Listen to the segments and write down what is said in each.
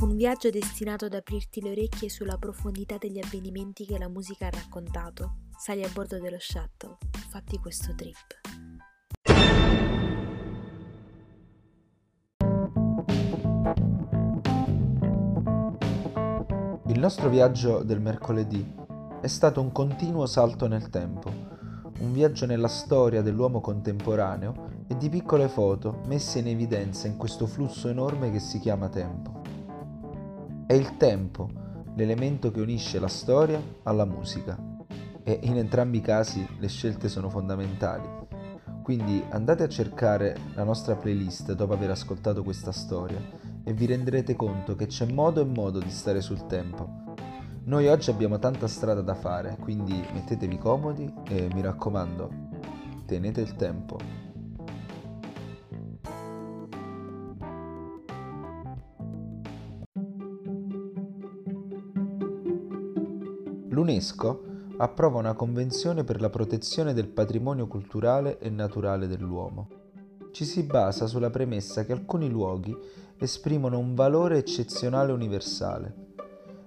Un viaggio destinato ad aprirti le orecchie sulla profondità degli avvenimenti che la musica ha raccontato. Sali a bordo dello shuttle, fatti questo trip. Il nostro viaggio del mercoledì è stato un continuo salto nel tempo, un viaggio nella storia dell'uomo contemporaneo e di piccole foto messe in evidenza in questo flusso enorme che si chiama tempo. È il tempo, l'elemento che unisce la storia alla musica, e in entrambi i casi le scelte sono fondamentali. Quindi andate a cercare la nostra playlist dopo aver ascoltato questa storia e vi renderete conto che c'è modo e modo di stare sul tempo. Noi oggi abbiamo tanta strada da fare, quindi mettetevi comodi e mi raccomando, tenete il tempo. L'UNESCO approva una convenzione per la protezione del patrimonio culturale e naturale dell'uomo. Ci si basa sulla premessa che alcuni luoghi esprimono un valore eccezionale universale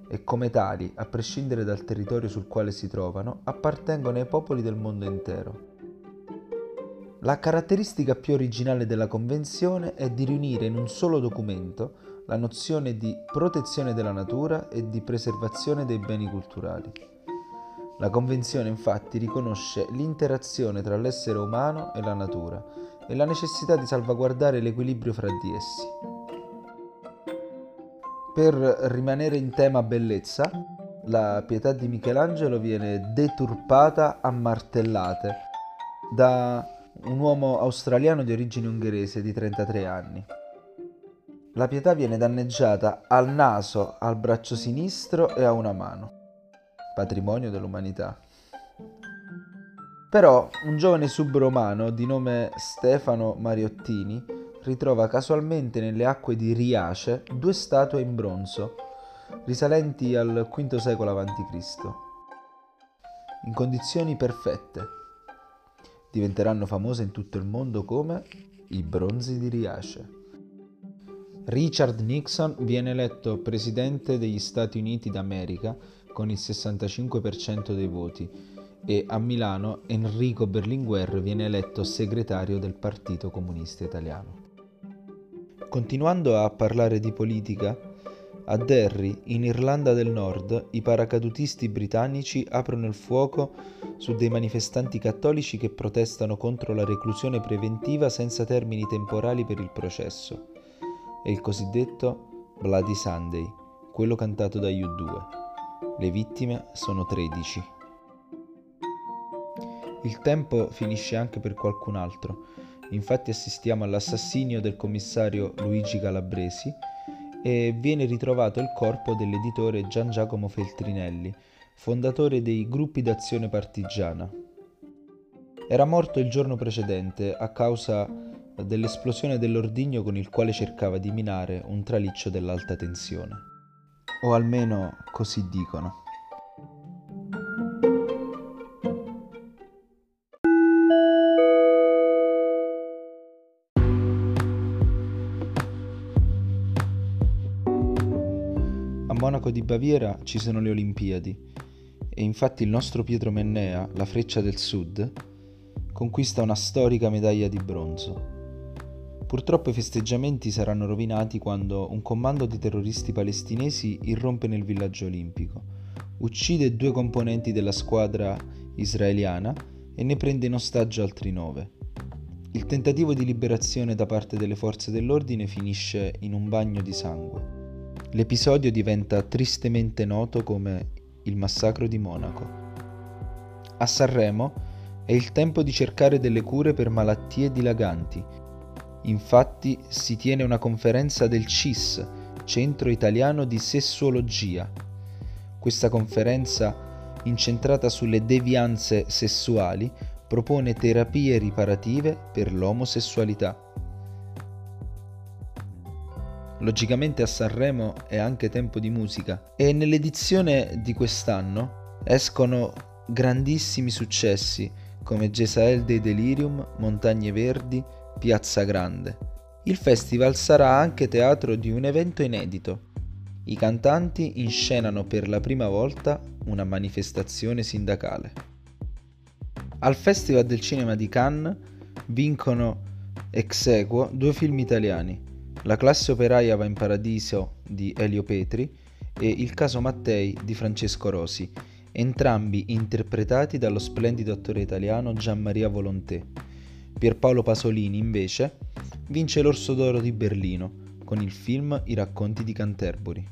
e come tali, a prescindere dal territorio sul quale si trovano, appartengono ai popoli del mondo intero. La caratteristica più originale della convenzione è di riunire in un solo documento la nozione di protezione della natura e di preservazione dei beni culturali. La Convenzione infatti riconosce l'interazione tra l'essere umano e la natura e la necessità di salvaguardare l'equilibrio fra di essi. Per rimanere in tema bellezza, la Pietà di Michelangelo viene deturpata a martellate da un uomo australiano di origine ungherese di 33 anni. La Pietà viene danneggiata al naso, al braccio sinistro e a una mano. Patrimonio dell'umanità. Però un giovane subromano di nome Stefano Mariottini ritrova casualmente nelle acque di Riace due statue in bronzo risalenti al V secolo a.C. in condizioni perfette. Diventeranno famose in tutto il mondo come i Bronzi di Riace. Richard Nixon viene eletto presidente degli Stati Uniti d'America con il 65% dei voti e a Milano Enrico Berlinguer viene eletto segretario del Partito Comunista Italiano. Continuando a parlare di politica, a Derry, in Irlanda del Nord, i paracadutisti britannici aprono il fuoco su dei manifestanti cattolici che protestano contro la reclusione preventiva senza termini temporali per il processo. È il cosiddetto Bloody Sunday, quello cantato da U2. Le vittime sono 13. Il tempo finisce anche per qualcun altro, infatti assistiamo all'assassinio del commissario Luigi Calabresi e viene ritrovato il corpo dell'editore Gian Giacomo Feltrinelli, fondatore dei gruppi d'azione partigiana. Era morto il giorno precedente a causa dell'esplosione dell'ordigno con il quale cercava di minare un traliccio dell'alta tensione. O almeno così dicono. A Monaco di Baviera ci sono le Olimpiadi e infatti il nostro Pietro Mennea, la Freccia del Sud, conquista una storica medaglia di bronzo. Purtroppo i festeggiamenti saranno rovinati quando un commando di terroristi palestinesi irrompe nel villaggio olimpico, uccide 2 componenti della squadra israeliana e ne prende in ostaggio altri 9. Il tentativo di liberazione da parte delle forze dell'ordine finisce in un bagno di sangue. L'episodio diventa tristemente noto come il massacro di Monaco. A Sanremo è il tempo di cercare delle cure per malattie dilaganti. Infatti si tiene una conferenza del CIS, Centro Italiano di Sessuologia. Questa conferenza, incentrata sulle devianze sessuali, propone terapie riparative per l'omosessualità. Logicamente a Sanremo è anche tempo di musica e nell'edizione di quest'anno escono grandissimi successi come Gesael dei Delirium, Montagne Verdi, Piazza Grande. Il festival sarà anche teatro di un evento inedito, I cantanti inscenano per la prima volta una manifestazione sindacale. Al Festival del Cinema di Cannes vincono ex aequo 2 film italiani, La classe operaia va in paradiso di Elio Petri e Il caso Mattei di Francesco Rosi, entrambi interpretati dallo splendido attore italiano Gianmaria Volonté. Pier Paolo Pasolini, invece, vince l'Orso d'Oro di Berlino con il film I racconti di Canterbury.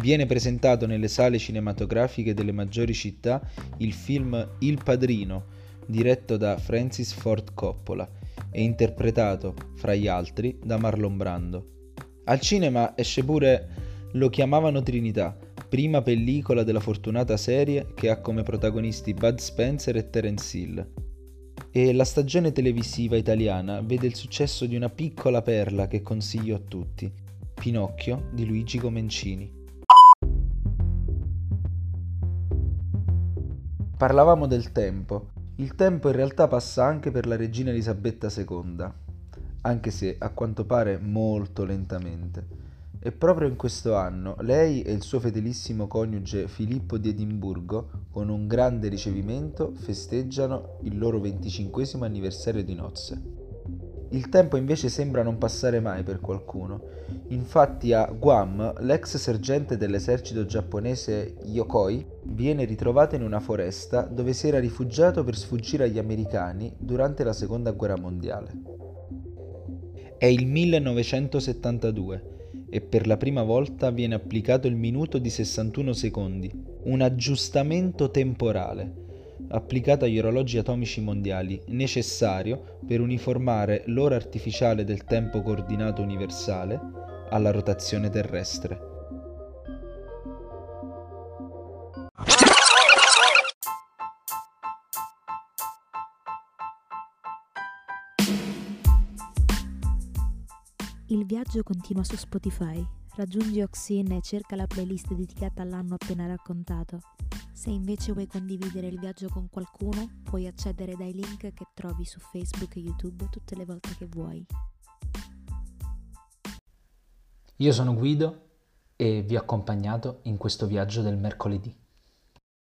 Viene presentato nelle sale cinematografiche delle maggiori città il film Il Padrino, diretto da Francis Ford Coppola e interpretato, fra gli altri, da Marlon Brando. Al cinema esce pure Lo chiamavano Trinità, prima pellicola della fortunata serie che ha come protagonisti Bud Spencer e Terence Hill. E la stagione televisiva italiana vede il successo di una piccola perla che consiglio a tutti, Pinocchio di Luigi Comencini. Parlavamo del tempo. Il tempo in realtà passa anche per la regina Elisabetta II, anche se a quanto pare molto lentamente. E proprio in questo anno lei e il suo fedelissimo coniuge Filippo di Edimburgo, con un grande ricevimento, festeggiano il loro 25° anniversario di nozze. Il tempo invece sembra non passare mai per qualcuno. Infatti a Guam l'ex sergente dell'esercito giapponese Yokoi viene ritrovata in una foresta dove si era rifugiato per sfuggire agli americani durante la Seconda Guerra Mondiale. È il 1972. E per la prima volta viene applicato il minuto di 61 secondi, un aggiustamento temporale applicato agli orologi atomici mondiali, necessario per uniformare l'ora artificiale del tempo coordinato universale alla rotazione terrestre. Il viaggio continua su Spotify. Raggiungi Oxin e cerca la playlist dedicata all'anno appena raccontato. Se invece vuoi condividere il viaggio con qualcuno, puoi accedere dai link che trovi su Facebook e YouTube tutte le volte che vuoi. Io sono Guido e vi ho accompagnato in questo viaggio del mercoledì.